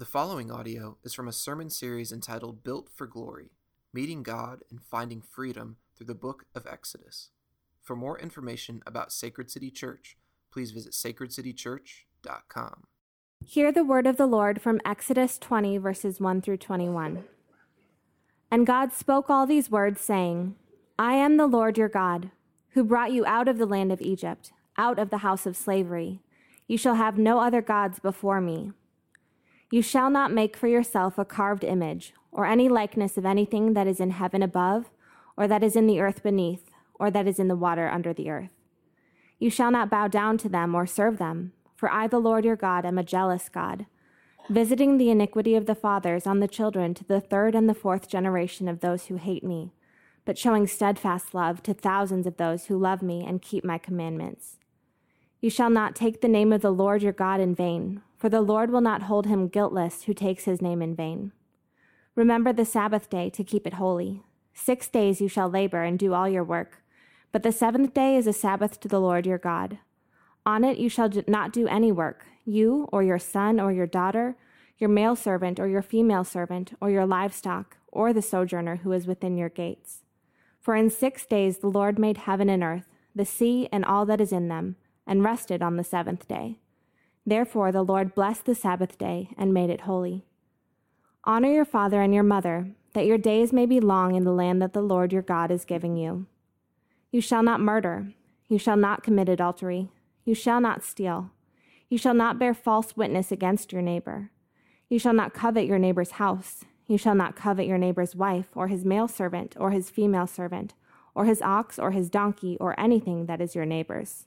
The following audio is from a sermon series entitled Built for Glory, Meeting God and Finding Freedom Through the Book of Exodus. For more information about Sacred City Church, please visit sacredcitychurch.com. Hear the word of the Lord from Exodus 20, verses 1 through 21. And God spoke all these words, saying, I am the Lord your God, who brought you out of the land of Egypt, out of the house of slavery. You shall have no other gods before me. You shall not make for yourself a carved image, or any likeness of anything that is in heaven above, or that is in the earth beneath, or that is in the water under the earth. You shall not bow down to them or serve them, for I, the Lord your God, am a jealous God, visiting the iniquity of the fathers on the children to the third and the fourth generation of those who hate me, but showing steadfast love to thousands of those who love me and keep my commandments. You shall not take the name of the Lord your God in vain, for the Lord will not hold him guiltless who takes his name in vain. Remember the Sabbath day to keep it holy. 6 days you shall labor and do all your work, but the seventh day is a Sabbath to the Lord your God. On it you shall not do any work, you or your son or your daughter, your male servant or your female servant, or your livestock, or the sojourner who is within your gates. For in 6 days the Lord made heaven and earth, the sea and all that is in them, and rested on the seventh day. Therefore the Lord blessed the Sabbath day and made it holy. Honor your father and your mother, that your days may be long in the land that the Lord your God is giving you. You shall not murder. You shall not commit adultery. You shall not steal. You shall not bear false witness against your neighbor. You shall not covet your neighbor's house. You shall not covet your neighbor's wife, or his male servant, or his female servant, or his ox, or his donkey, or anything that is your neighbor's.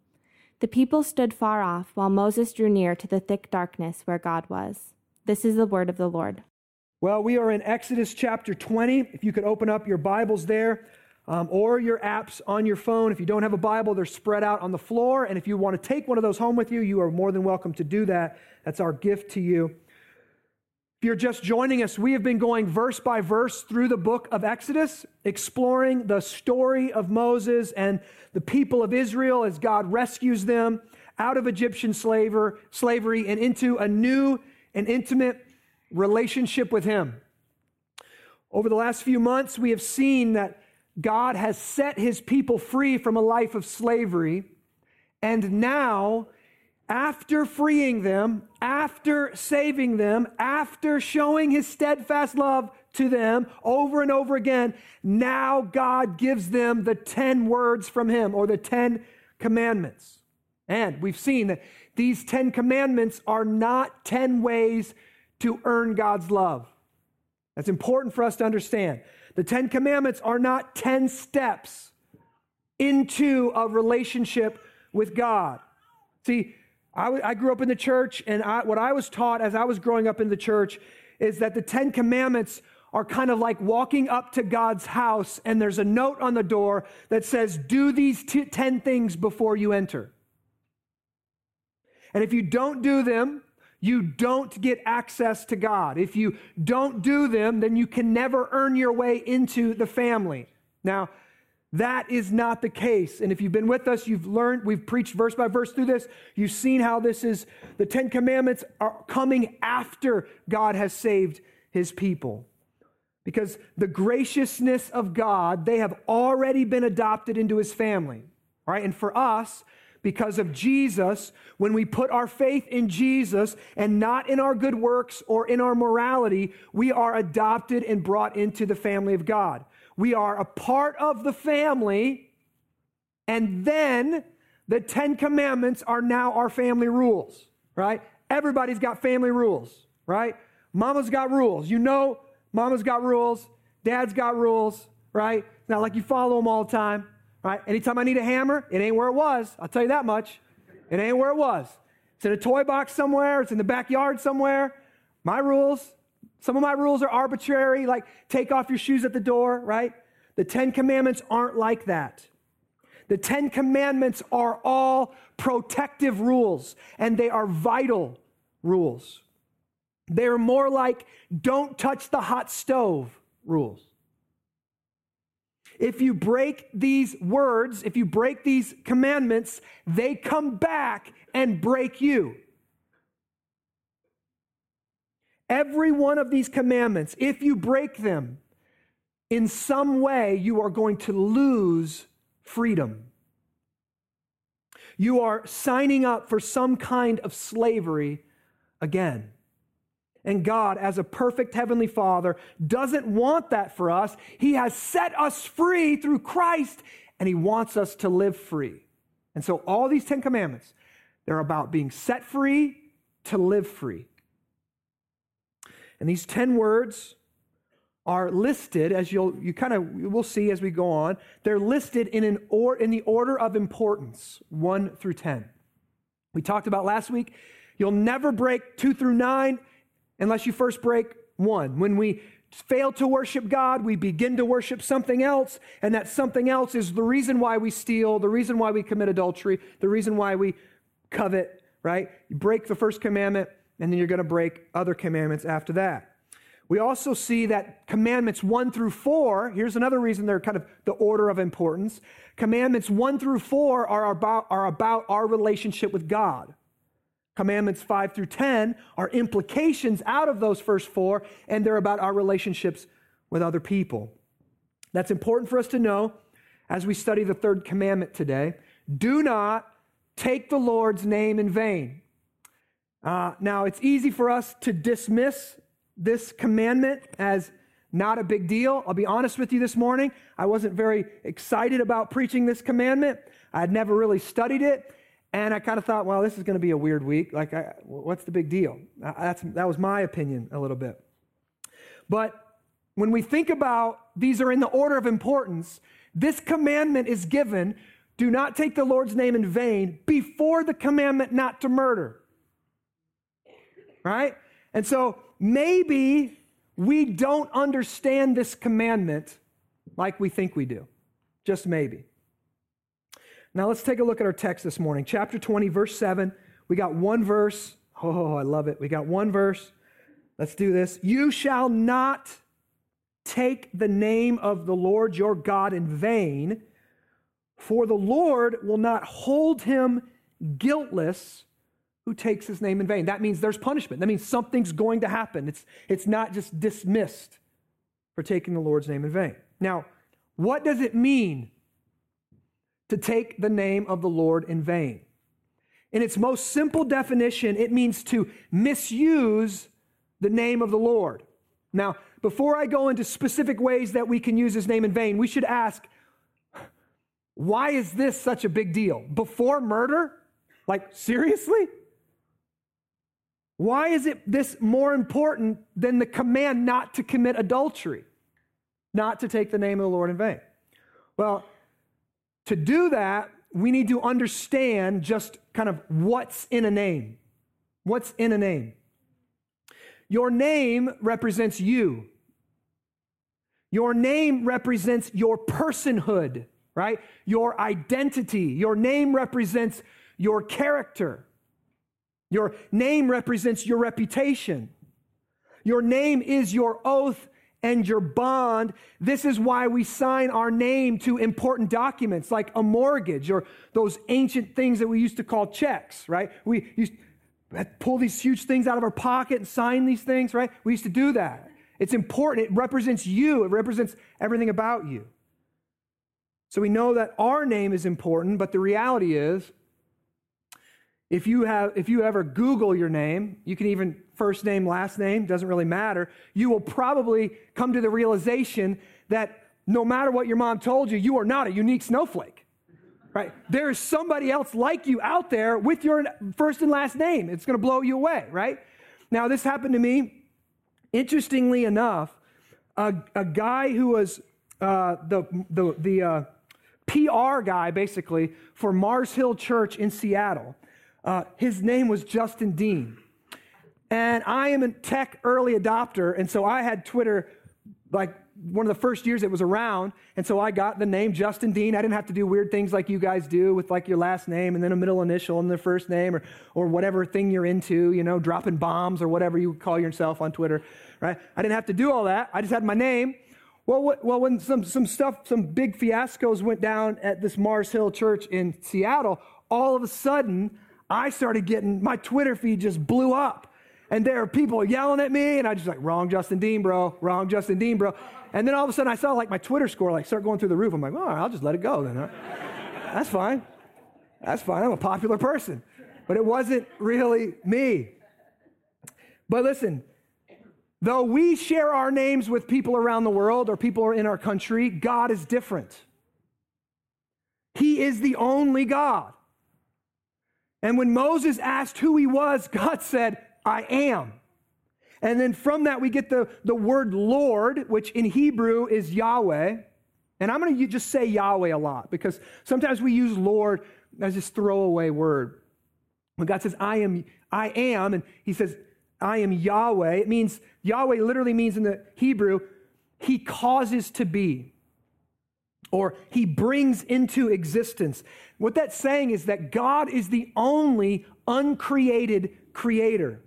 The people stood far off while Moses drew near to the thick darkness where God was. This is the word of the Lord. Well, we are in Exodus chapter 20. If you could open up your Bibles there or your apps on your phone. If you don't have a Bible, they're spread out on the floor. And if you want to take one of those home with you, you are more than welcome to do that. That's our gift to you. If you're just joining us, we have been going verse by verse through the book of Exodus, exploring the story of Moses and the people of Israel as God rescues them out of Egyptian slavery and into a new and intimate relationship with him. Over the last few months, we have seen that God has set his people free from a life of slavery, and now, after freeing them, after saving them, after showing his steadfast love to them over and over again, now God gives them the 10 words from him, or the 10 commandments. And we've seen that these 10 commandments are not 10 ways to earn God's love. That's important for us to understand. The 10 commandments are not 10 steps into a relationship with God. See, I grew up in the church, and what I was taught as I was growing up in the church is that the 10 commandments are kind of like walking up to God's house, and there's a note on the door that says, do these 10 things before you enter. And if you don't do them, you don't get access to God. If you don't do them, then you can never earn your way into the family. Now, that is not the case. And if you've been with us, you've learned, we've preached verse by verse through this. You've seen how this is, the 10 commandments are coming after God has saved his people. Because the graciousness of God, they have already been adopted into his family. All right? And for us, because of Jesus, when we put our faith in Jesus and not in our good works or in our morality, we are adopted and brought into the family of God. We are a part of the family, and then the 10 commandments are now our family rules, right? Everybody's got family rules, right? Mama's got rules. You know mama's got rules. Dad's got rules, right? It's not like you follow them all the time, right? Anytime I need a hammer, it ain't where it was. I'll tell you that much. It ain't where it was. It's in a toy box somewhere. It's in the backyard somewhere. My rules, Some of my rules are arbitrary, like take off your shoes at the door, right? The Ten Commandments aren't like that. The Ten Commandments are all protective rules, and they are vital rules. They're more like don't touch the hot stove rules. If you break these words, if you break these commandments, they come back and break you. Every one of these commandments, if you break them, in some way you are going to lose freedom. You are signing up for some kind of slavery again. And God, as a perfect heavenly Father, doesn't want that for us. He has set us free through Christ, and He wants us to live free. And so all these Ten Commandments, they're about being set free to live free. And these 10 words are listed, as we'll see as we go on, they're listed in the order of importance, 1 through 10. We talked about last week, you'll never break 2 through 9, unless you first break 1. When we fail to worship God, we begin to worship something else, and that something else is the reason why we steal, the reason why we commit adultery, the reason why we covet, right? You break the first commandment, and then you're going to break other commandments after that. We also see that commandments 1 through 4, here's another reason they're kind of the order of importance. Commandments 1 through 4 are about our relationship with God. Commandments 5 through 10 are implications out of those first 4, and they're about our relationships with other people. That's important for us to know as we study the third commandment today. Do not take the Lord's name in vain. Now, it's easy for us to dismiss this commandment as not a big deal. I'll be honest with you this morning. I wasn't very excited about preaching this commandment. I had never really studied it. And I kind of thought, well, this is going to be a weird week. Like, what's the big deal? That was my opinion a little bit. But when we think about these are in the order of importance, this commandment is given, do not take the Lord's name in vain, before the commandment not to murder. Right? And so maybe we don't understand this commandment like we think we do. Just maybe. Now let's take a look at our text this morning. Chapter 20, verse 7. We got one verse. Oh, I love it. We got one verse. Let's do this. You shall not take the name of the Lord your God in vain, for the Lord will not hold him guiltless who takes his name in vain. That means there's punishment. That means something's going to happen. It's not just dismissed for taking the Lord's name in vain. Now, what does it mean to take the name of the Lord in vain? In its most simple definition, it means to misuse the name of the Lord. Now, before I go into specific ways that we can use his name in vain, we should ask, why is this such a big deal? Before murder? Like, seriously? Why is it this more important than the command not to commit adultery, not to take the name of the Lord in vain? Well, to do that, we need to understand just kind of what's in a name. What's in a name? Your name represents you. Your name represents your personhood, right? Your identity. Your name represents your character. Your name represents your reputation. Your name is your oath and your bond. This is why we sign our name to important documents like a mortgage or those ancient things that we used to call checks, right? We used to pull these huge things out of our pocket and sign these things, right? We used to do that. It's important. It represents you. It represents everything about you. So we know that our name is important, but the reality is if you ever Google your name, you can even first name, last name, doesn't really matter, you will probably come to the realization that no matter what your mom told you, you are not a unique snowflake, right? There is somebody else like you out there with your first and last name. It's going to blow you away, right? Now, this happened to me. Interestingly enough, a guy who was the PR guy, basically, for Mars Hill Church in Seattle, his name was Justin Dean. And I am a tech early adopter, and so I had Twitter like one of the first years it was around, and so I got the name Justin Dean. I didn't have to do weird things like you guys do with like your last name and then a middle initial and the first name or whatever thing you're into, you know, dropping bombs or whatever you call yourself on Twitter, right? I didn't have to do all that. I just had my name. Well, when some big fiascos went down at this Mars Hill Church in Seattle, all of a sudden I started getting, my Twitter feed just blew up. And there are people yelling at me, and I just like, wrong Justin Dean, bro, wrong Justin Dean, bro. And then all of a sudden I saw like my Twitter score like start going through the roof. I'm like, all right, I'll just let it go then. Huh? That's fine. That's fine. I'm a popular person. But it wasn't really me. But listen, though we share our names with people around the world or people in our country, God is different. He is the only God. And when Moses asked who he was, God said, I am. And then from that, we get the word Lord, which in Hebrew is Yahweh. And I'm going to just say Yahweh a lot because sometimes we use Lord as this throwaway word. When God says, I am, and he says, I am Yahweh, it means, Yahweh literally means in the Hebrew, he causes to be, or he brings into existence. What that's saying is that God is the only uncreated creator.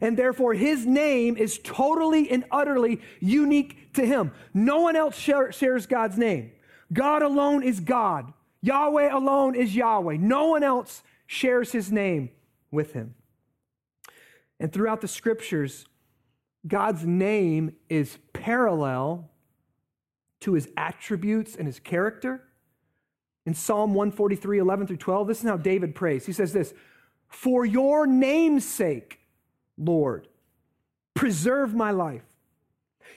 And therefore, his name is totally and utterly unique to him. No one else shares God's name. God alone is God. Yahweh alone is Yahweh. No one else shares his name with him. And throughout the scriptures, God's name is parallel to his attributes and his character. In Psalm 143, 11 through 12, this is how David prays. He says this, "For your name's sake, Lord, preserve my life.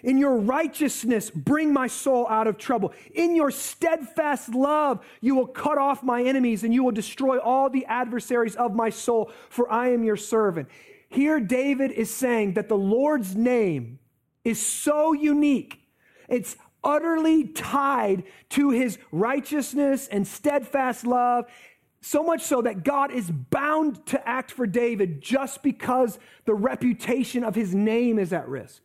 In your righteousness, bring my soul out of trouble. In your steadfast love, you will cut off my enemies and you will destroy all the adversaries of my soul, for I am your servant." Here, David is saying that the Lord's name is so unique. It's utterly tied to his righteousness and steadfast love, so much so that God is bound to act for David just because the reputation of his name is at risk.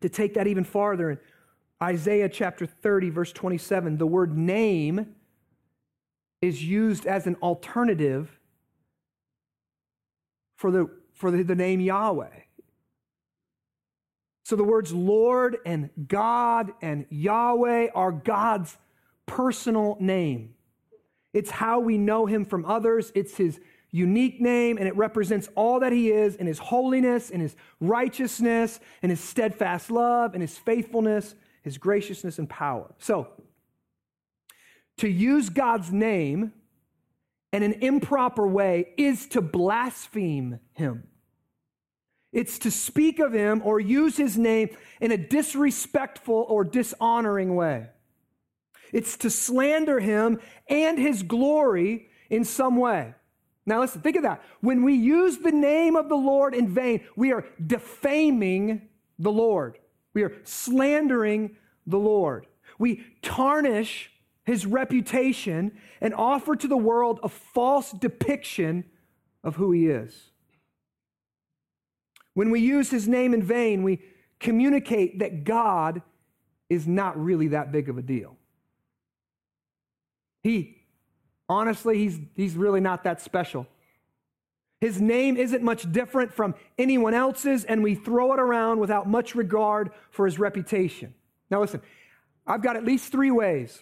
To take that even farther, in Isaiah chapter 30, verse 27, the word name is used as an alternative for the name Yahweh. So the words Lord and God and Yahweh are God's personal name. It's how we know him from others. It's his unique name, and it represents all that he is in his holiness, in his righteousness, in his steadfast love, in his faithfulness, his graciousness and power. So to use God's name in an improper way is to blaspheme him. It's to speak of him or use his name in a disrespectful or dishonoring way. It's to slander him and his glory in some way. Now listen, think of that. When we use the name of the Lord in vain, we are defaming the Lord. We are slandering the Lord. We tarnish his reputation and offer to the world a false depiction of who he is. When we use his name in vain, we communicate that God is not really that big of a deal. He's really not that special. His name isn't much different from anyone else's, and we throw it around without much regard for his reputation. Now listen, I've got at least three ways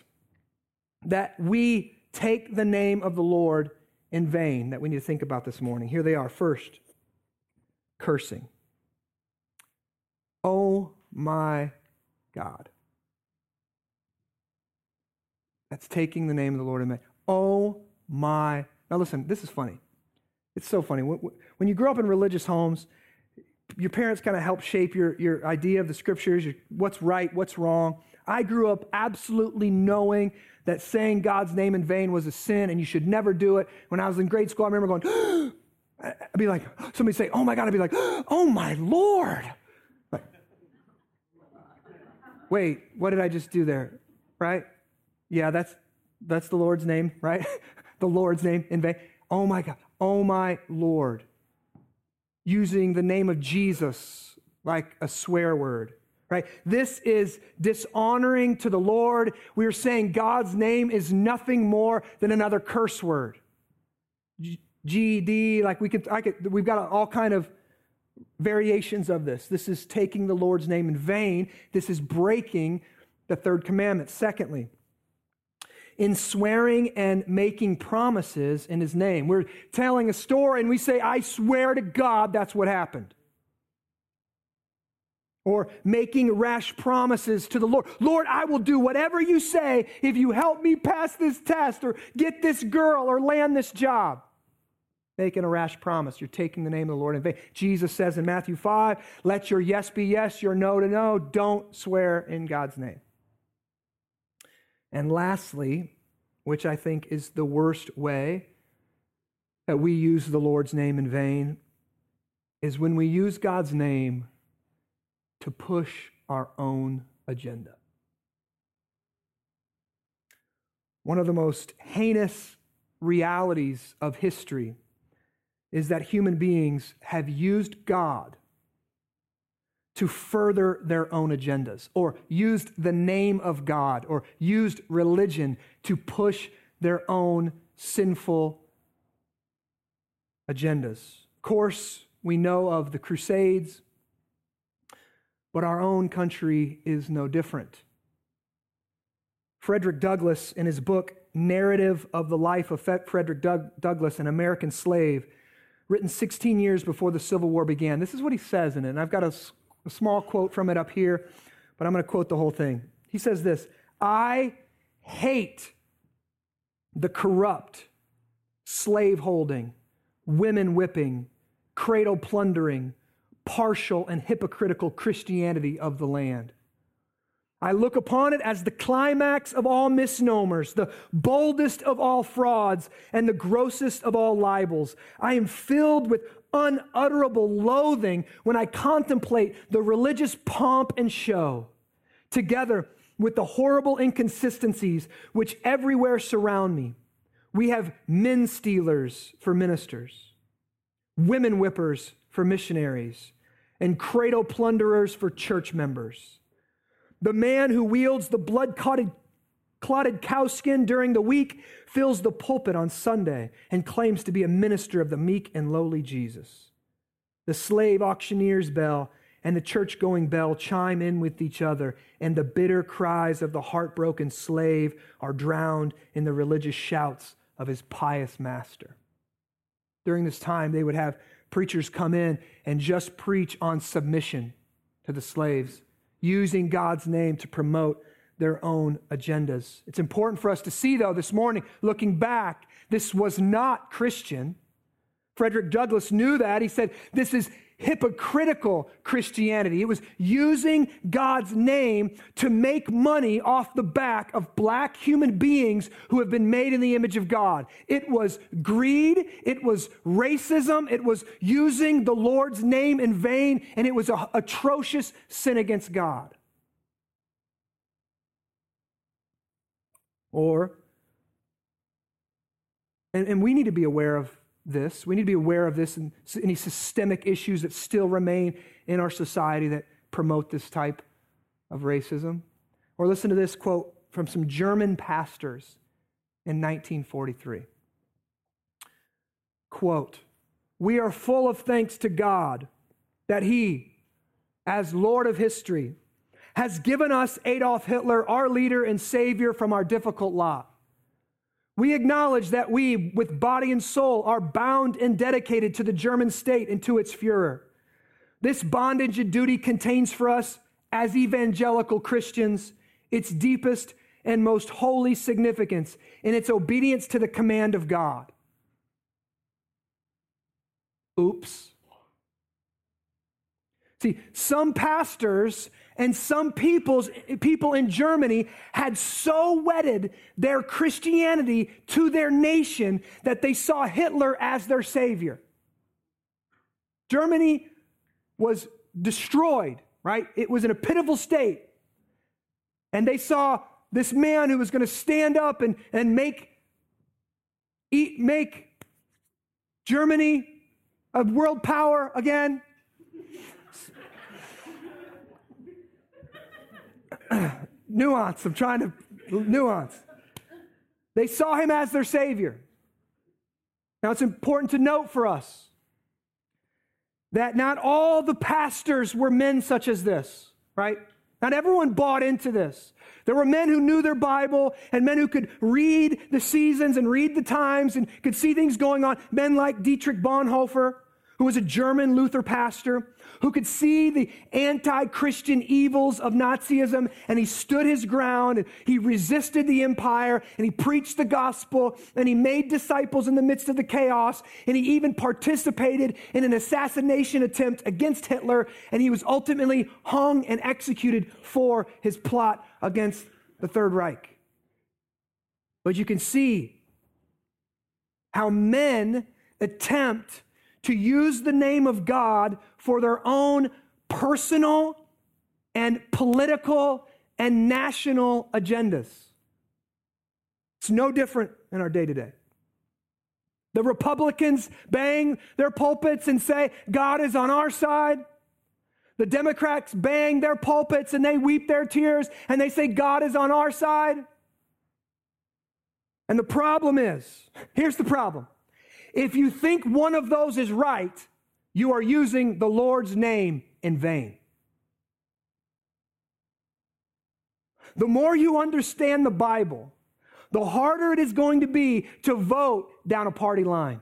that we take the name of the Lord in vain that we need to think about this morning. Here they are. First, cursing. Oh my God. That's taking the name of the Lord in vain. Oh my. Now listen, this is funny. It's so funny. When you grow up in religious homes, your parents kind of help shape your idea of the scriptures, what's right, what's wrong. I grew up absolutely knowing that saying God's name in vain was a sin and you should never do it. When I was in grade school, I remember going, I'd be like, somebody say, oh my God. I'd be like, oh my Lord. Like, wait, what did I just do there? Right? Yeah, that's the Lord's name, right? The Lord's name in vain. Oh my God. Oh my Lord. using the name of Jesus like a swear word, right? This is dishonoring to the Lord. We are saying God's name is nothing more than another curse word. GD, like we've got all kind of variations of this. This is taking the Lord's name in vain. This is breaking the third commandment. Secondly, in swearing and making promises in his name. We're telling a story and we say, I swear to God that's what happened. Or making rash promises to the Lord. Lord, I will do whatever you say if you help me pass this test or get this girl or land this job. Making a rash promise. You're taking the name of the Lord in vain. Jesus says in Matthew 5, let your yes be yes, your no to no. Don't swear in God's name. And lastly, which I think is the worst way that we use the Lord's name in vain, is when we use God's name to push our own agenda. One of the most heinous realities of history is that human beings have used God to further their own agendas, or used the name of God, or used religion to push their own sinful agendas. Of course, we know of the Crusades, but our own country is no different. Frederick Douglass, in his book, Narrative of the Life of Frederick Douglass, an American Slave, written 16 years before the Civil War began. This is what he says in it, and I've got a small quote from it up here, but I'm going to quote the whole thing. He says this, I hate the corrupt, slave-holding, women-whipping, cradle-plundering, partial and hypocritical Christianity of the land. I look upon it as the climax of all misnomers, the boldest of all frauds, and the grossest of all libels. I am filled with unutterable loathing when I contemplate the religious pomp and show, together with the horrible inconsistencies which everywhere surround me. We have men stealers for ministers, women whippers for missionaries, and cradle plunderers for church members. The man who wields the blood-clotted cowskin during the week fills the pulpit on Sunday and claims to be a minister of the meek and lowly Jesus. The slave auctioneer's bell and the church-going bell chime in with each other, and the bitter cries of the heartbroken slave are drowned in the religious shouts of his pious master. During this time, they would have preachers come in and just preach on submission to the slaves, using God's name to promote their own agendas. It's important for us to see, though, this morning, looking back, this was not Christian. Frederick Douglass knew that. He said, this is hypocritical Christianity. It was using God's name to make money off the back of black human beings who have been made in the image of God. It was greed. It was racism. It was using the Lord's name in vain, and it was an atrocious sin against God. And we need to be aware of this. We need to be aware of this and any systemic issues that still remain in our society that promote this type of racism. Or listen to this quote from some German pastors in 1943. Quote, we are full of thanks to God that he, as Lord of history, has given us Adolf Hitler, our leader and savior from our difficult lot. We acknowledge that we, with body and soul, are bound and dedicated to the German state and to its Führer. This bondage and duty contains for us, as evangelical Christians, its deepest and most holy significance in its obedience to the command of God. Oops. See, some pastors and some people in Germany had so wedded their Christianity to their nation that they saw Hitler as their savior. Germany was destroyed, right? It was in a pitiful state. And they saw this man who was going to stand up and make Germany of world power again. Nuance. I'm trying to nuance. They saw him as their Savior. Now, it's important to note for us that not all the pastors were men such as this, right? Not everyone bought into this. There were men who knew their Bible and men who could read the seasons and read the times and could see things going on. Men like Dietrich Bonhoeffer, who was a German Luther pastor, who could see the anti-Christian evils of Nazism, and he stood his ground, and he resisted the empire, and he preached the gospel, and he made disciples in the midst of the chaos, and he even participated in an assassination attempt against Hitler, and he was ultimately hung and executed for his plot against the Third Reich. But you can see how men attempt to use the name of God for their own personal and political and national agendas. It's no different in our day-to-day. The Republicans bang their pulpits and say, God is on our side. The Democrats bang their pulpits and they weep their tears and they say, God is on our side. And the problem is, here's the problem. If you think one of those is right, you are using the Lord's name in vain. The more you understand the Bible, the harder it is going to be to vote down a party line.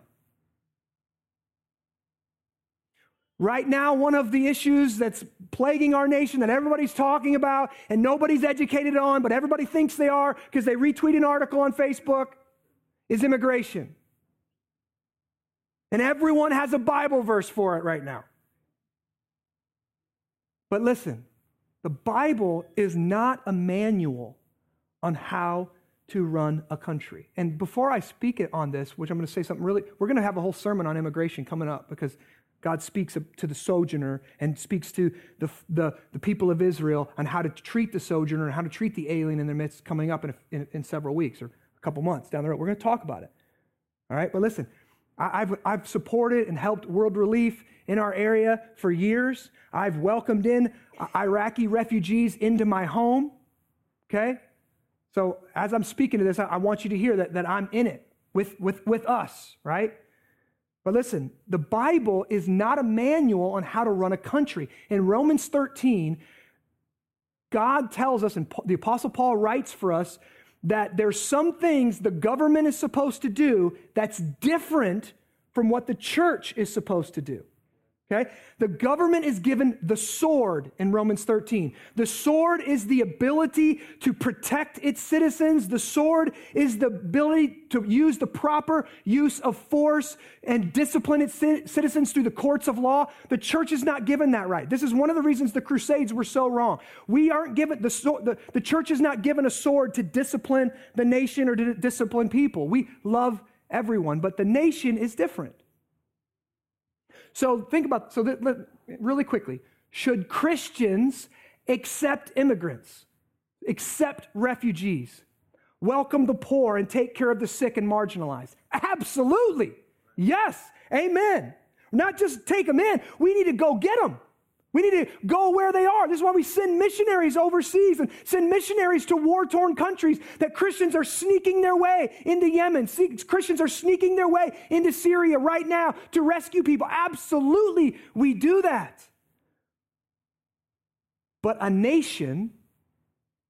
Right now, one of the issues that's plaguing our nation that everybody's talking about and nobody's educated on, but everybody thinks they are because they retweet an article on Facebook, is immigration. And everyone has a Bible verse for it right now. But listen, the Bible is not a manual on how to run a country. And before I speak it on this, which I'm going to say something really, we're going to have a whole sermon on immigration coming up because God speaks to the sojourner and speaks to the people of Israel on how to treat the sojourner and how to treat the alien in their midst coming up in several weeks or a couple months down the road. We're going to talk about it. All right, but listen. I've supported and helped World Relief in our area for years. I've welcomed in Iraqi refugees into my home, okay? So as I'm speaking to this, I want you to hear that I'm in it with us, right? But listen, the Bible is not a manual on how to run a country. In Romans 13, God tells us, and the Apostle Paul writes for us, that there's some things the government is supposed to do that's different from what the church is supposed to do, okay? The government is given the sword in Romans 13. The sword is the ability to protect its citizens. The sword is the ability to use the proper use of force and discipline its citizens through the courts of law. The church is not given that right. This is one of the reasons the Crusades were so wrong. We aren't given, the church is not given a sword to discipline the nation or to discipline people. We love everyone, but the nation is different. So think about, really quickly, should Christians accept immigrants, accept refugees, welcome the poor and take care of the sick and marginalized? Absolutely. Yes. Amen. Not just take them in. We need to go get them. We need to go where they are. This is why we send missionaries overseas and send missionaries to war-torn countries that Christians are sneaking their way into Yemen. Christians are sneaking their way into Syria right now to rescue people. Absolutely, we do that. But a nation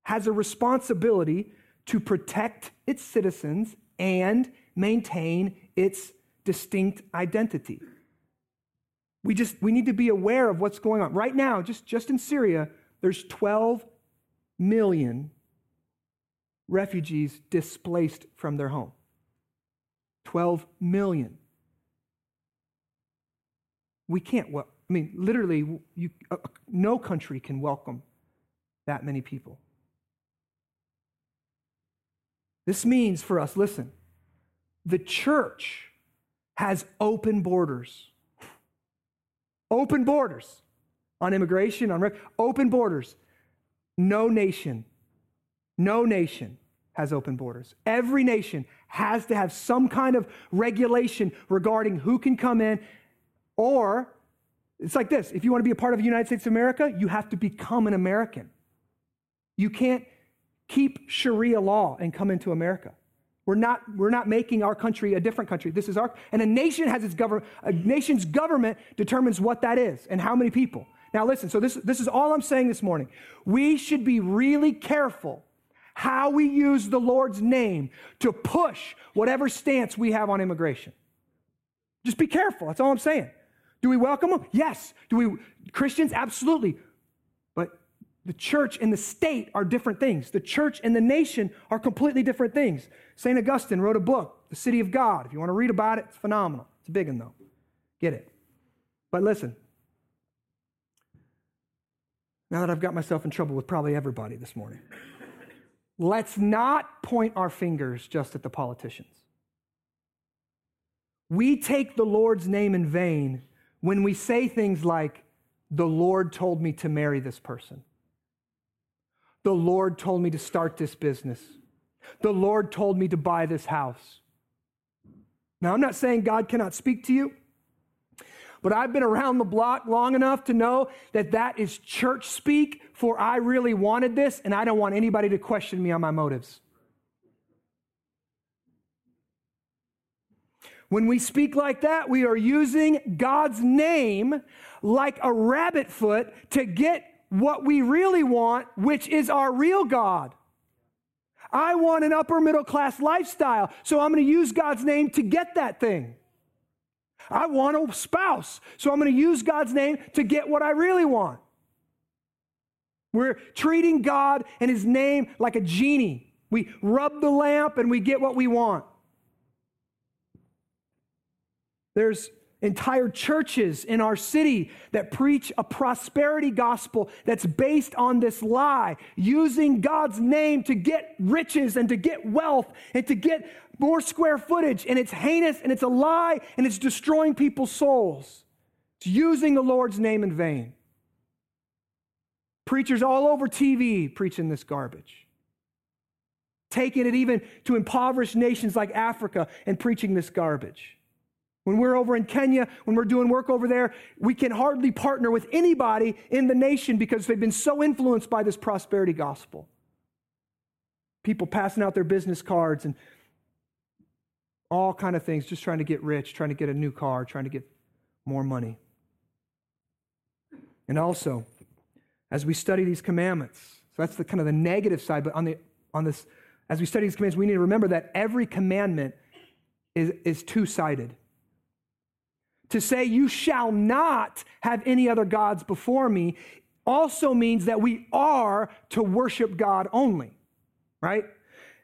has a responsibility to protect its citizens and maintain its distinct identity. We need to be aware of what's going on. Right now, just in Syria, there's 12 million refugees displaced from their home. 12 million. We can't, literally, no country can welcome that many people. This means for us, listen, the church has open borders. Open borders on immigration, open borders. No nation has open borders. Every nation has to have some kind of regulation regarding who can come in Or it's like this. If you want to be a part of the United States of America, you have to become an American. You can't keep Sharia law and come into America. We're not making our country a different country. This is our, and a nation has its government. A nation's government determines what that is and how many people. Now listen, so this is all I'm saying this morning. We should be really careful how we use the Lord's name to push whatever stance we have on immigration. Just be careful. That's all I'm saying. Do we welcome them? Yes. Do we, Christians? Absolutely. But the church and the state are different things. The church and the nation are completely different things. St. Augustine wrote a book, The City of God. If you want to read about it, it's phenomenal. It's a big one though. Get it. But listen, now that I've got myself in trouble with probably everybody this morning, let's not point our fingers just at the politicians. We take the Lord's name in vain when we say things like, the Lord told me to marry this person. The Lord told me to start this business. The Lord told me to buy this house. Now, I'm not saying God cannot speak to you, but I've been around the block long enough to know that that is church speak for I really wanted this, and I don't want anybody to question me on my motives. When we speak like that, we are using God's name like a rabbit foot to get what we really want, which is our real God. I want an upper middle class lifestyle, so I'm going to use God's name to get that thing. I want a spouse, so I'm going to use God's name to get what I really want. We're treating God and his name like a genie. We rub the lamp and we get what we want. There's entire churches in our city that preach a prosperity gospel that's based on this lie, using God's name to get riches and to get wealth and to get more square footage, and it's heinous and it's a lie and it's destroying people's souls. It's using the Lord's name in vain. Preachers all over TV preaching this garbage, taking it even to impoverished nations like Africa and preaching this garbage. When we're over in Kenya, when we're doing work over there, we can hardly partner with anybody in the nation because they've been so influenced by this prosperity gospel. People passing out their business cards and all kind of things, just trying to get rich, trying to get a new car, trying to get more money. And also, as we study these commandments, so that's the kind of the negative side, but on this, as we study these commandments, we need to remember that every commandment is two-sided. To say you shall not have any other gods before me also means that we are to worship God only, right?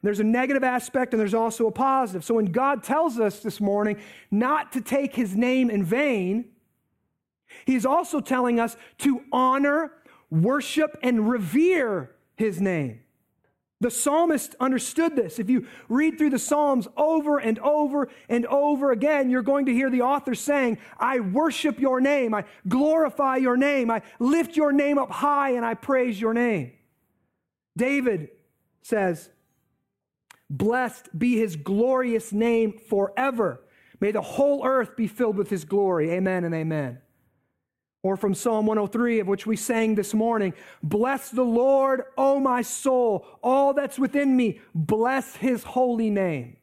There's a negative aspect and there's also a positive. So when God tells us this morning not to take his name in vain, he's also telling us to honor, worship, and revere his name. The psalmist understood this. If you read through the Psalms over and over and over again, you're going to hear the author saying, I worship your name, I glorify your name, I lift your name up high, and I praise your name. David says, blessed be his glorious name forever. May the whole earth be filled with his glory. Amen and amen. Or from Psalm 103, of which we sang this morning, bless the Lord, O my soul, all that's within me, bless his holy name.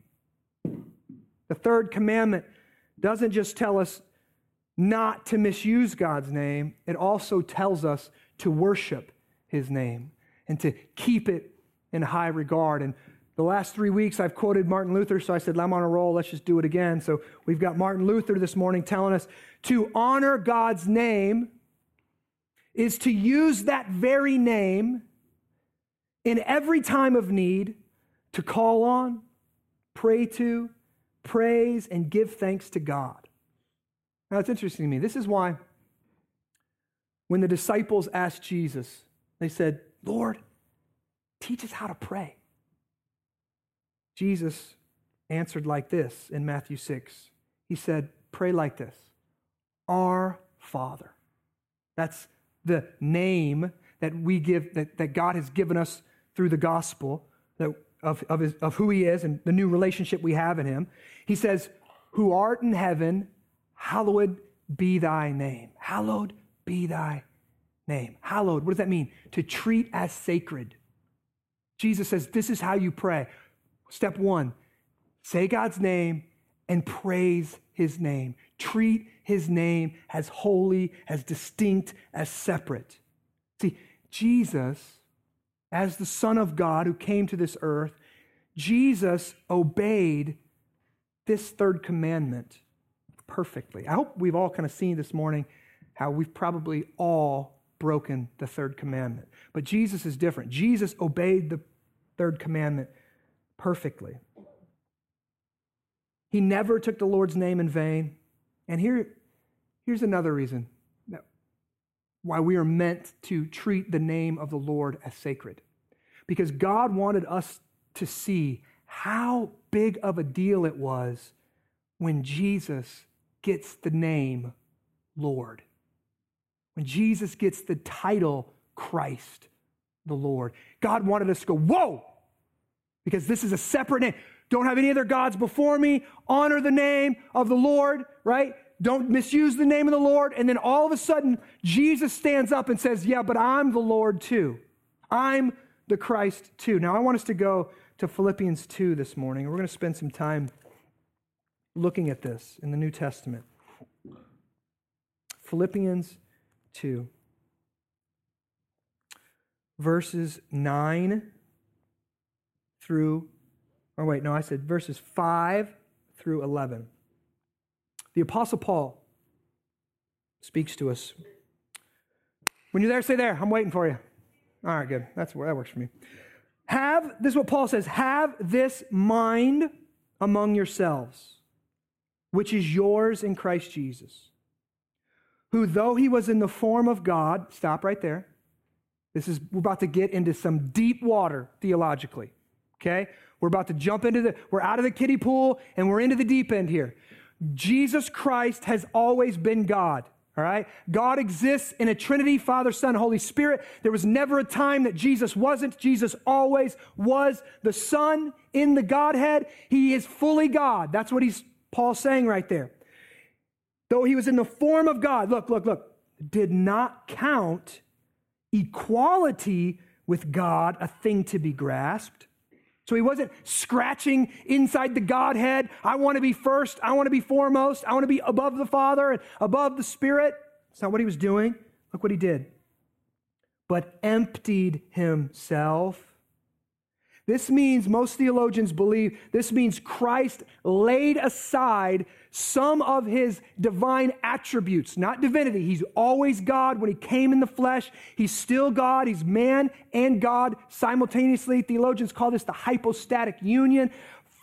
The third commandment doesn't just tell us not to misuse God's name, it also tells us to worship his name and to keep it in high regard. And the last 3 weeks I've quoted Martin Luther, so I said, I'm on a roll, let's just do it again. So we've got Martin Luther this morning telling us to honor God's name is to use that very name in every time of need to call on, pray to, praise, and give thanks to God. Now, it's interesting to me. This is why when the disciples asked Jesus, they said, Lord, teach us how to pray. Jesus answered like this in Matthew 6. He said, pray like this, our Father. That's the name that we give, that God has given us through the gospel of who he is and the new relationship we have in him. He says, who art in heaven, hallowed be thy name. Hallowed be thy name. Hallowed, what does that mean? To treat as sacred. Jesus says, this is how you pray. Step one, say God's name and praise his name. Treat his name as holy, as distinct, as separate. See, Jesus, as the Son of God who came to this earth, Jesus obeyed this third commandment perfectly. I hope we've all kind of seen this morning how we've probably all broken the third commandment. But Jesus is different. Jesus obeyed the third commandment perfectly. He never took the Lord's name in vain. And here's another reason why we are meant to treat the name of the Lord as sacred. Because God wanted us to see how big of a deal it was when Jesus gets the name Lord. When Jesus gets the title Christ, the Lord. God wanted us to go, whoa, because this is a separate name. Don't have any other gods before me. Honor the name of the Lord, right? Don't misuse the name of the Lord. And then all of a sudden, Jesus stands up and says, yeah, but I'm the Lord too. I'm the Christ too. Now, I want us to go to Philippians 2 this morning. We're going to spend some time looking at this in the New Testament. Philippians 2, verses 9 through, or wait, no, I said verses 5 through 11. The Apostle Paul speaks to us. When you're there, stay there. I'm waiting for you. All right, good. That works for me. This is what Paul says, have this mind among yourselves, which is yours in Christ Jesus, who though he was in the form of God, stop right there. We're about to get into some deep water theologically, okay? We're about to jump we're out of the kiddie pool and we're into the deep end here. Jesus Christ has always been God, all right? God exists in a Trinity, Father, Son, Holy Spirit. There was never a time that Jesus wasn't. Jesus always was the Son in the Godhead. He is fully God. That's what Paul's saying right there. Though he was in the form of God, look, did not count equality with God a thing to be grasped. So he wasn't scratching inside the Godhead. I want to be first. I want to be foremost. I want to be above the Father and above the Spirit. That's not what he was doing. Look what he did. But emptied himself. This means, most theologians believe, this means Christ laid aside some of his divine attributes, not divinity. He's always God. When he came in the flesh, he's still God. He's man and God simultaneously. Theologians call this the hypostatic union,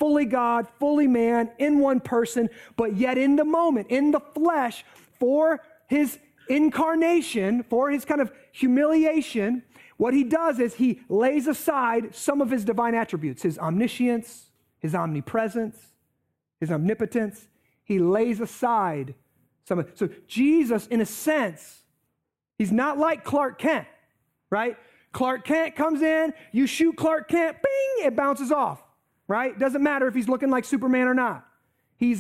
fully God, fully man, in one person, but yet in the moment, in the flesh, for his incarnation, for his kind of humiliation, what he does is he lays aside some of his divine attributes, his omniscience, his omnipresence, his omnipotence. He lays aside some of it. So Jesus, in a sense, he's not like Clark Kent, right? Clark Kent comes in, you shoot Clark Kent, bing, it bounces off, right? Doesn't matter if he's looking like Superman or not. He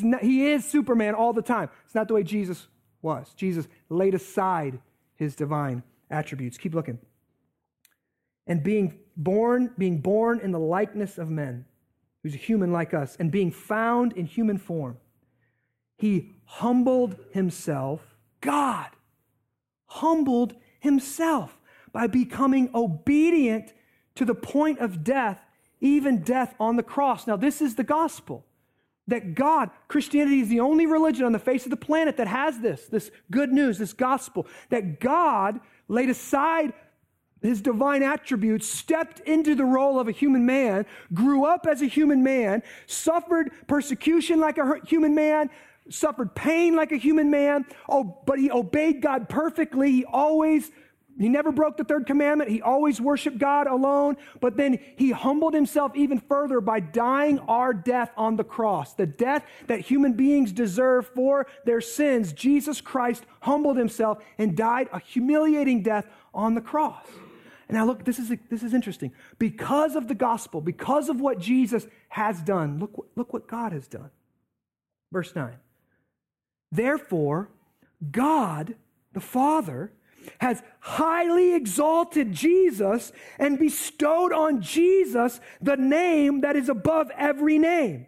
is Superman all the time. It's not the way Jesus was. Jesus laid aside his divine attributes. Keep looking. And being born in the likeness of men, who's a human like us, and being found in human form, he humbled himself. God humbled himself by becoming obedient to the point of death, even death on the cross. Now, this is the gospel, that God, Christianity is the only religion on the face of the planet that has this good news, this gospel, that God laid aside his divine attributes, stepped into the role of a human man, grew up as a human man, suffered persecution like a human man, suffered pain like a human man. Oh, but he obeyed God perfectly. He never broke the third commandment. He always worshiped God alone. But then he humbled himself even further by dying our death on the cross, the death that human beings deserve for their sins. Jesus Christ humbled himself and died a humiliating death on the cross. Now look, this is interesting. Because of the gospel, because of what Jesus has done, look what God has done. Verse 9. Therefore, God, the Father, has highly exalted Jesus and bestowed on Jesus the name that is above every name,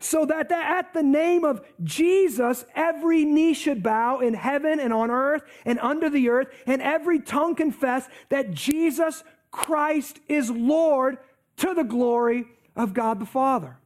so that at the name of Jesus, every knee should bow in heaven and on earth and under the earth, and every tongue confess that Jesus Christ is Lord, to the glory of God the Father.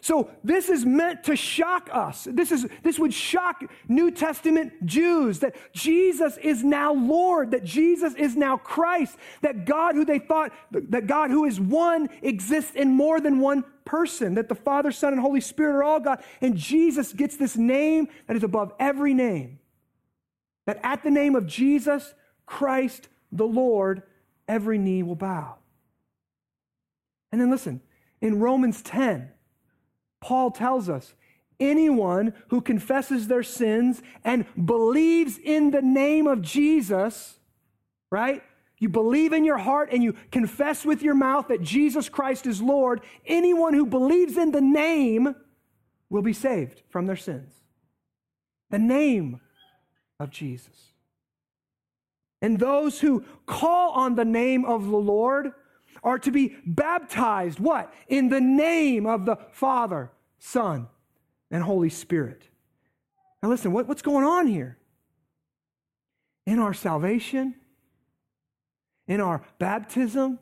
So this is meant to shock us. This would shock New Testament Jews, that Jesus is now Lord, that Jesus is now Christ, that God who is one exists in more than one person, that the Father, Son, and Holy Spirit are all God, and Jesus gets this name that is above every name, that at the name of Jesus Christ the Lord, every knee will bow. And then listen, in Romans 10, Paul tells us, anyone who confesses their sins and believes in the name of Jesus, right? You believe in your heart and you confess with your mouth that Jesus Christ is Lord. Anyone who believes in the name will be saved from their sins. The name of Jesus. And those who call on the name of the Lord are to be baptized, what? In the name of the Father, Son, and Holy Spirit. Now listen, what's going on here? In our salvation, in our baptism,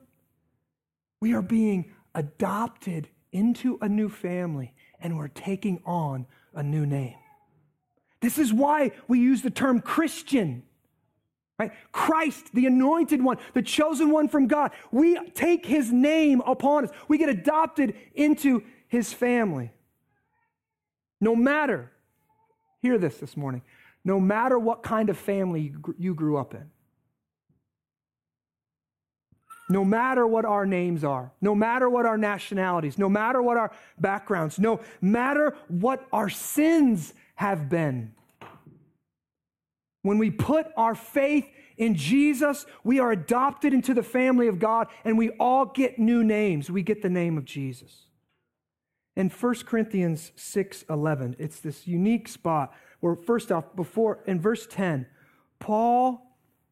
we are being adopted into a new family, and we're taking on a new name. This is why we use the term Christian. Right? Christ, the anointed one, the chosen one from God. We take his name upon us. We get adopted into his family. No matter, hear this morning, no matter what kind of family you grew up in, no matter what our names are, no matter what our nationalities, no matter what our backgrounds, no matter what our sins have been, when we put our faith in Jesus, we are adopted into the family of God, and we all get new names. We get the name of Jesus. In 1 Corinthians 6:11, it's this unique spot where, first off, in verse 10, Paul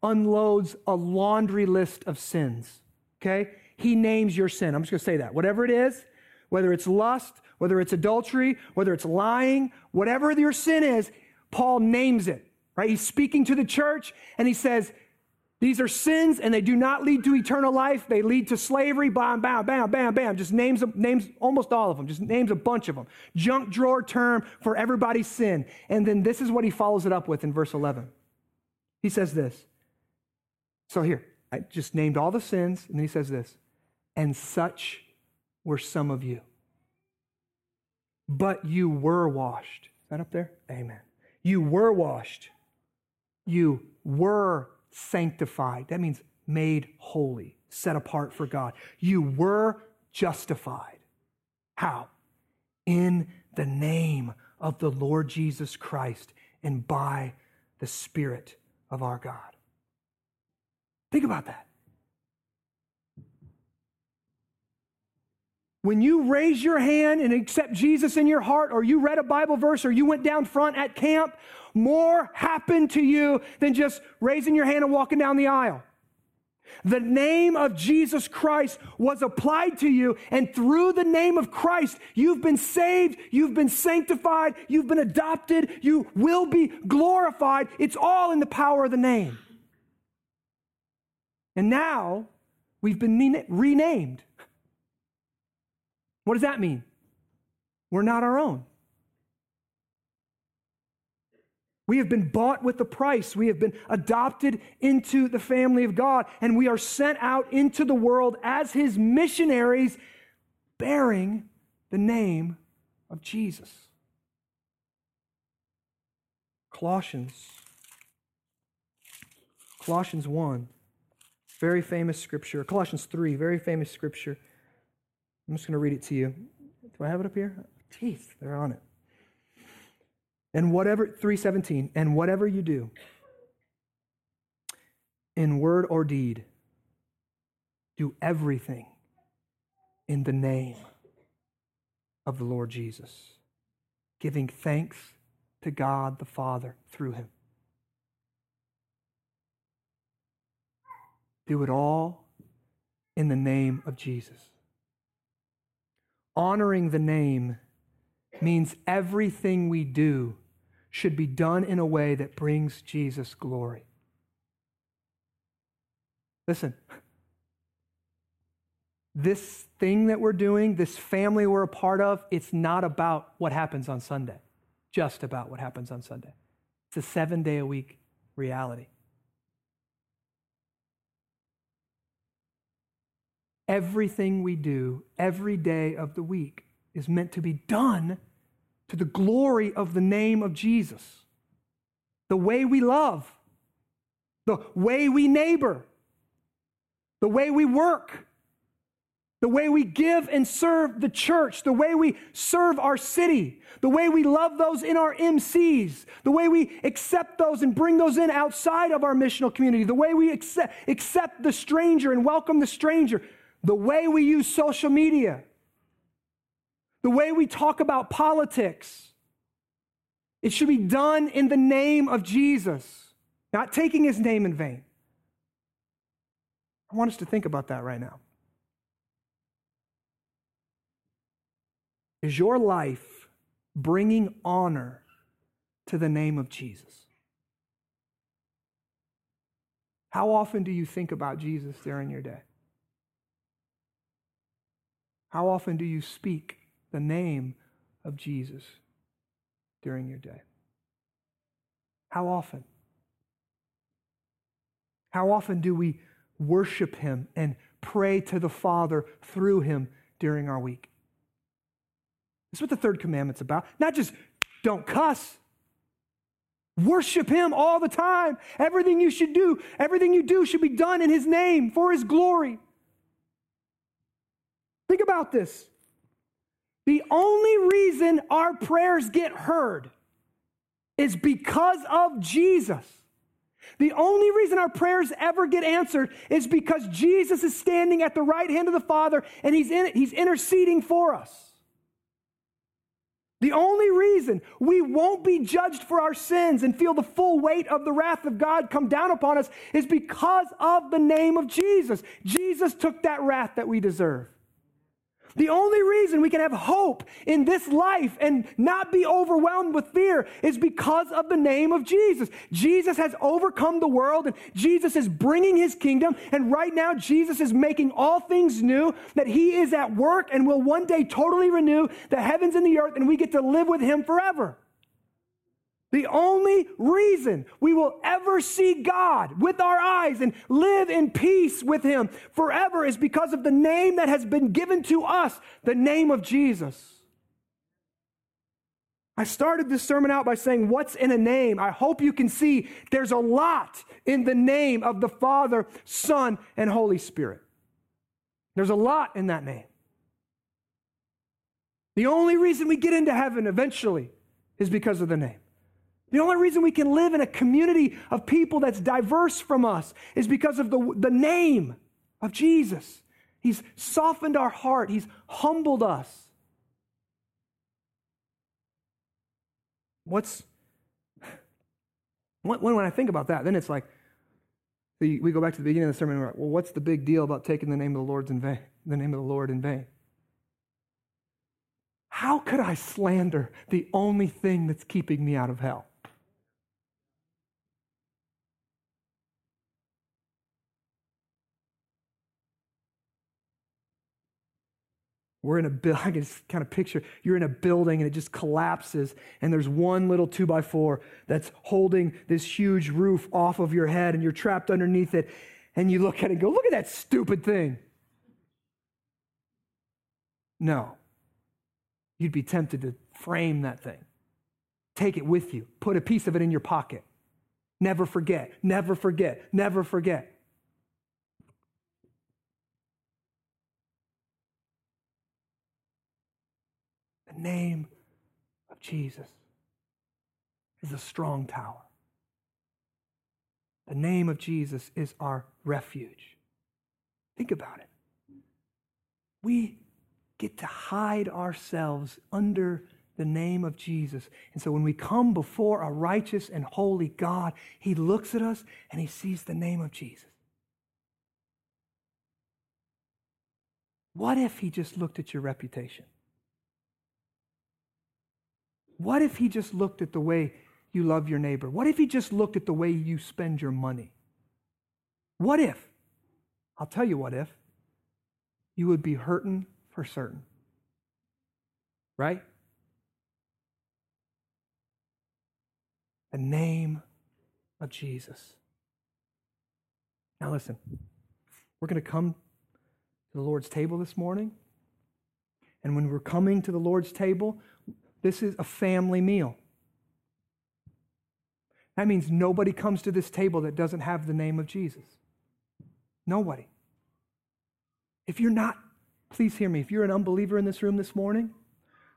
unloads a laundry list of sins, okay? He names your sin. I'm just going to say that. Whatever it is, whether it's lust, whether it's adultery, whether it's lying, whatever your sin is, Paul names it. Right? He's speaking to the church, and he says, these are sins, and they do not lead to eternal life. They lead to slavery, bam, bam, bam, bam, bam. Just names almost all of them, just names a bunch of them. Junk drawer term for everybody's sin. And then this is what he follows it up with in verse 11. He says this. So here, I just named all the sins, and then he says this, and such were some of you. But you were washed. Is that up there? Amen. You were washed. You were sanctified. That means made holy, set apart for God. You were justified. How? In the name of the Lord Jesus Christ and by the Spirit of our God. Think about that. When you raise your hand and accept Jesus in your heart, or you read a Bible verse, or you went down front at camp, more happened to you than just raising your hand and walking down the aisle. The name of Jesus Christ was applied to you, and through the name of Christ, you've been saved, you've been sanctified, you've been adopted, you will be glorified. It's all in the power of the name. And now, we've been renamed. What does that mean? We're not our own. We have been bought with a price. We have been adopted into the family of God, and we are sent out into the world as his missionaries bearing the name of Jesus. Colossians 1, very famous scripture. Colossians 3, very famous scripture. I'm just going to read it to you. Do I have it up here? Teeth, they're on it. 3:17, and whatever you do, in word or deed, do everything in the name of the Lord Jesus, giving thanks to God the Father through him. Do it all in the name of Jesus. Honoring the name means everything we do should be done in a way that brings Jesus glory. Listen, this thing that we're doing, this family we're a part of, it's not about what happens on Sunday, just about what happens on Sunday. It's a 7-day-a-week reality. Everything we do, every day of the week, is meant to be done to the glory of the name of Jesus. The way we love, the way we neighbor, the way we work, the way we give and serve the church, the way we serve our city, the way we love those in our MCs, the way we accept those and bring those in outside of our missional community, the way we accept the stranger and welcome the stranger, the way we use social media, the way we talk about politics. It should be done in the name of Jesus, not taking his name in vain. I want us to think about that right now. Is your life bringing honor to the name of Jesus? How often do you think about Jesus during your day? How often do you speak the name of Jesus during your day? How often? How often do we worship him and pray to the Father through him during our week? That's what the third commandment's about. Not just don't cuss. Worship him all the time. Everything you should do, everything you do should be done in his name for his glory. Think about this. The only reason our prayers get heard is because of Jesus. The only reason our prayers ever get answered is because Jesus is standing at the right hand of the Father and he's interceding for us. The only reason we won't be judged for our sins and feel the full weight of the wrath of God come down upon us is because of the name of Jesus. Jesus took that wrath that we deserve. The only reason we can have hope in this life and not be overwhelmed with fear is because of the name of Jesus. Jesus has overcome the world, and Jesus is bringing his kingdom. And right now, Jesus is making all things new, that he is at work and will one day totally renew the heavens and the earth, and we get to live with him forever. The only reason we will ever see God with our eyes and live in peace with him forever is because of the name that has been given to us, the name of Jesus. I started this sermon out by saying, what's in a name? I hope you can see there's a lot in the name of the Father, Son, and Holy Spirit. There's a lot in that name. The only reason we get into heaven eventually is because of the name. The only reason we can live in a community of people that's diverse from us is because of the name of Jesus. He's softened our heart. He's humbled us. When I think about that, then it's like, we go back to the beginning of the sermon and we're like, well, what's the big deal about taking the name of the Lord in vain? How could I slander the only thing that's keeping me out of hell? I can just kind of picture, you're in a building and it just collapses and there's one little 2x4 that's holding this huge roof off of your head and you're trapped underneath it and you look at it and go, look at that stupid thing. No. You'd be tempted to frame that thing. Take it with you. Put a piece of it in your pocket. Never forget, never forget, never forget. The name of Jesus is a strong tower. The name of Jesus is our refuge. Think about it. We get to hide ourselves under the name of Jesus. And so when we come before a righteous and holy God, he looks at us and he sees the name of Jesus. What if he just looked at your reputation? What if he just looked at the way you love your neighbor? What if he just looked at the way you spend your money? What if? I'll tell you what if. You would be hurting for certain. Right? The name of Jesus. Now listen, we're going to come to the Lord's table this morning. And when we're coming to the Lord's table, this is a family meal. That means nobody comes to this table that doesn't have the name of Jesus. Nobody. If you're not, please hear me, if you're an unbeliever in this room this morning,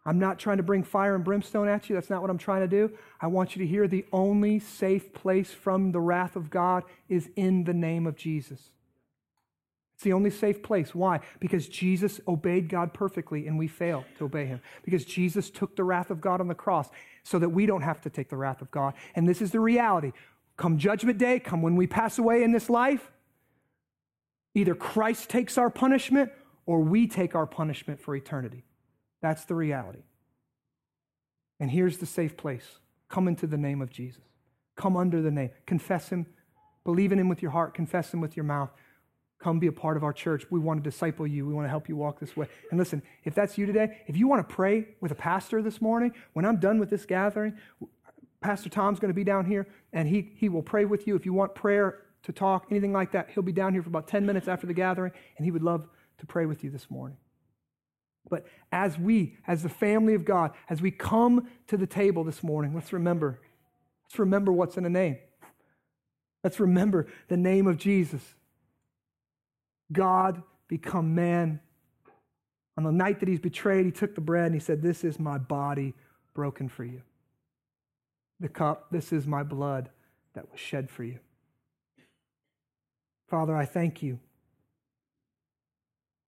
I'm not trying to bring fire and brimstone at you. That's not what I'm trying to do. I want you to hear the only safe place from the wrath of God is in the name of Jesus. It's the only safe place. Why? Because Jesus obeyed God perfectly and we fail to obey him. Because Jesus took the wrath of God on the cross so that we don't have to take the wrath of God. And this is the reality. Come judgment day, come when we pass away in this life, either Christ takes our punishment or we take our punishment for eternity. That's the reality. And here's the safe place. Come into the name of Jesus. Come under the name. Confess him. Believe in him with your heart. Confess him with your mouth. Come be a part of our church. We want to disciple you. We want to help you walk this way. And listen, if that's you today, if you want to pray with a pastor this morning, when I'm done with this gathering, Pastor Tom's going to be down here, and he will pray with you. If you want prayer to talk, anything like that, he'll be down here for about 10 minutes after the gathering, and he would love to pray with you this morning. But as we, as the family of God, as we come to the table this morning, let's remember what's in the name. Let's remember the name of Jesus. God become man. On the night that he's betrayed, he took the bread and he said, "This is my body broken for you." The cup, "This is my blood that was shed for you." Father, I thank you.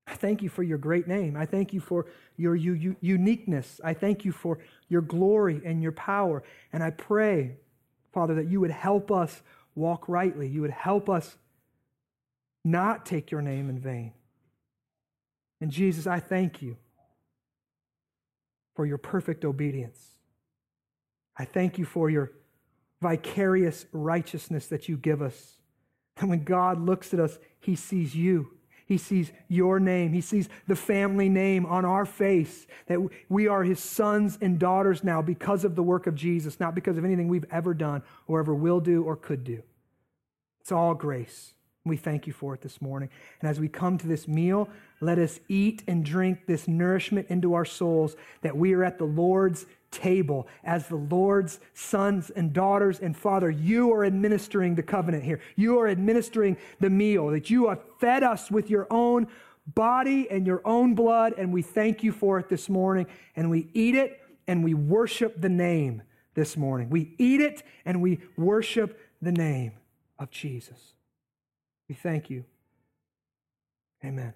I thank you for your great name. I thank you for your uniqueness. I thank you for your glory and your power. And I pray, Father, that you would help us walk rightly. You would help us not take your name in vain. And Jesus, I thank you for your perfect obedience. I thank you for your vicarious righteousness that you give us. And when God looks at us, he sees you. He sees your name. He sees the family name on our face, that we are his sons and daughters now because of the work of Jesus, not because of anything we've ever done or ever will do or could do. It's all grace. We thank you for it this morning. And as we come to this meal, let us eat and drink this nourishment into our souls that we are at the Lord's table as the Lord's sons and daughters. And Father, you are administering the covenant here. You are administering the meal, that you have fed us with your own body and your own blood. And we thank you for it this morning. And we eat it and we worship the name this morning. We eat it and we worship the name of Jesus. We thank you. Amen.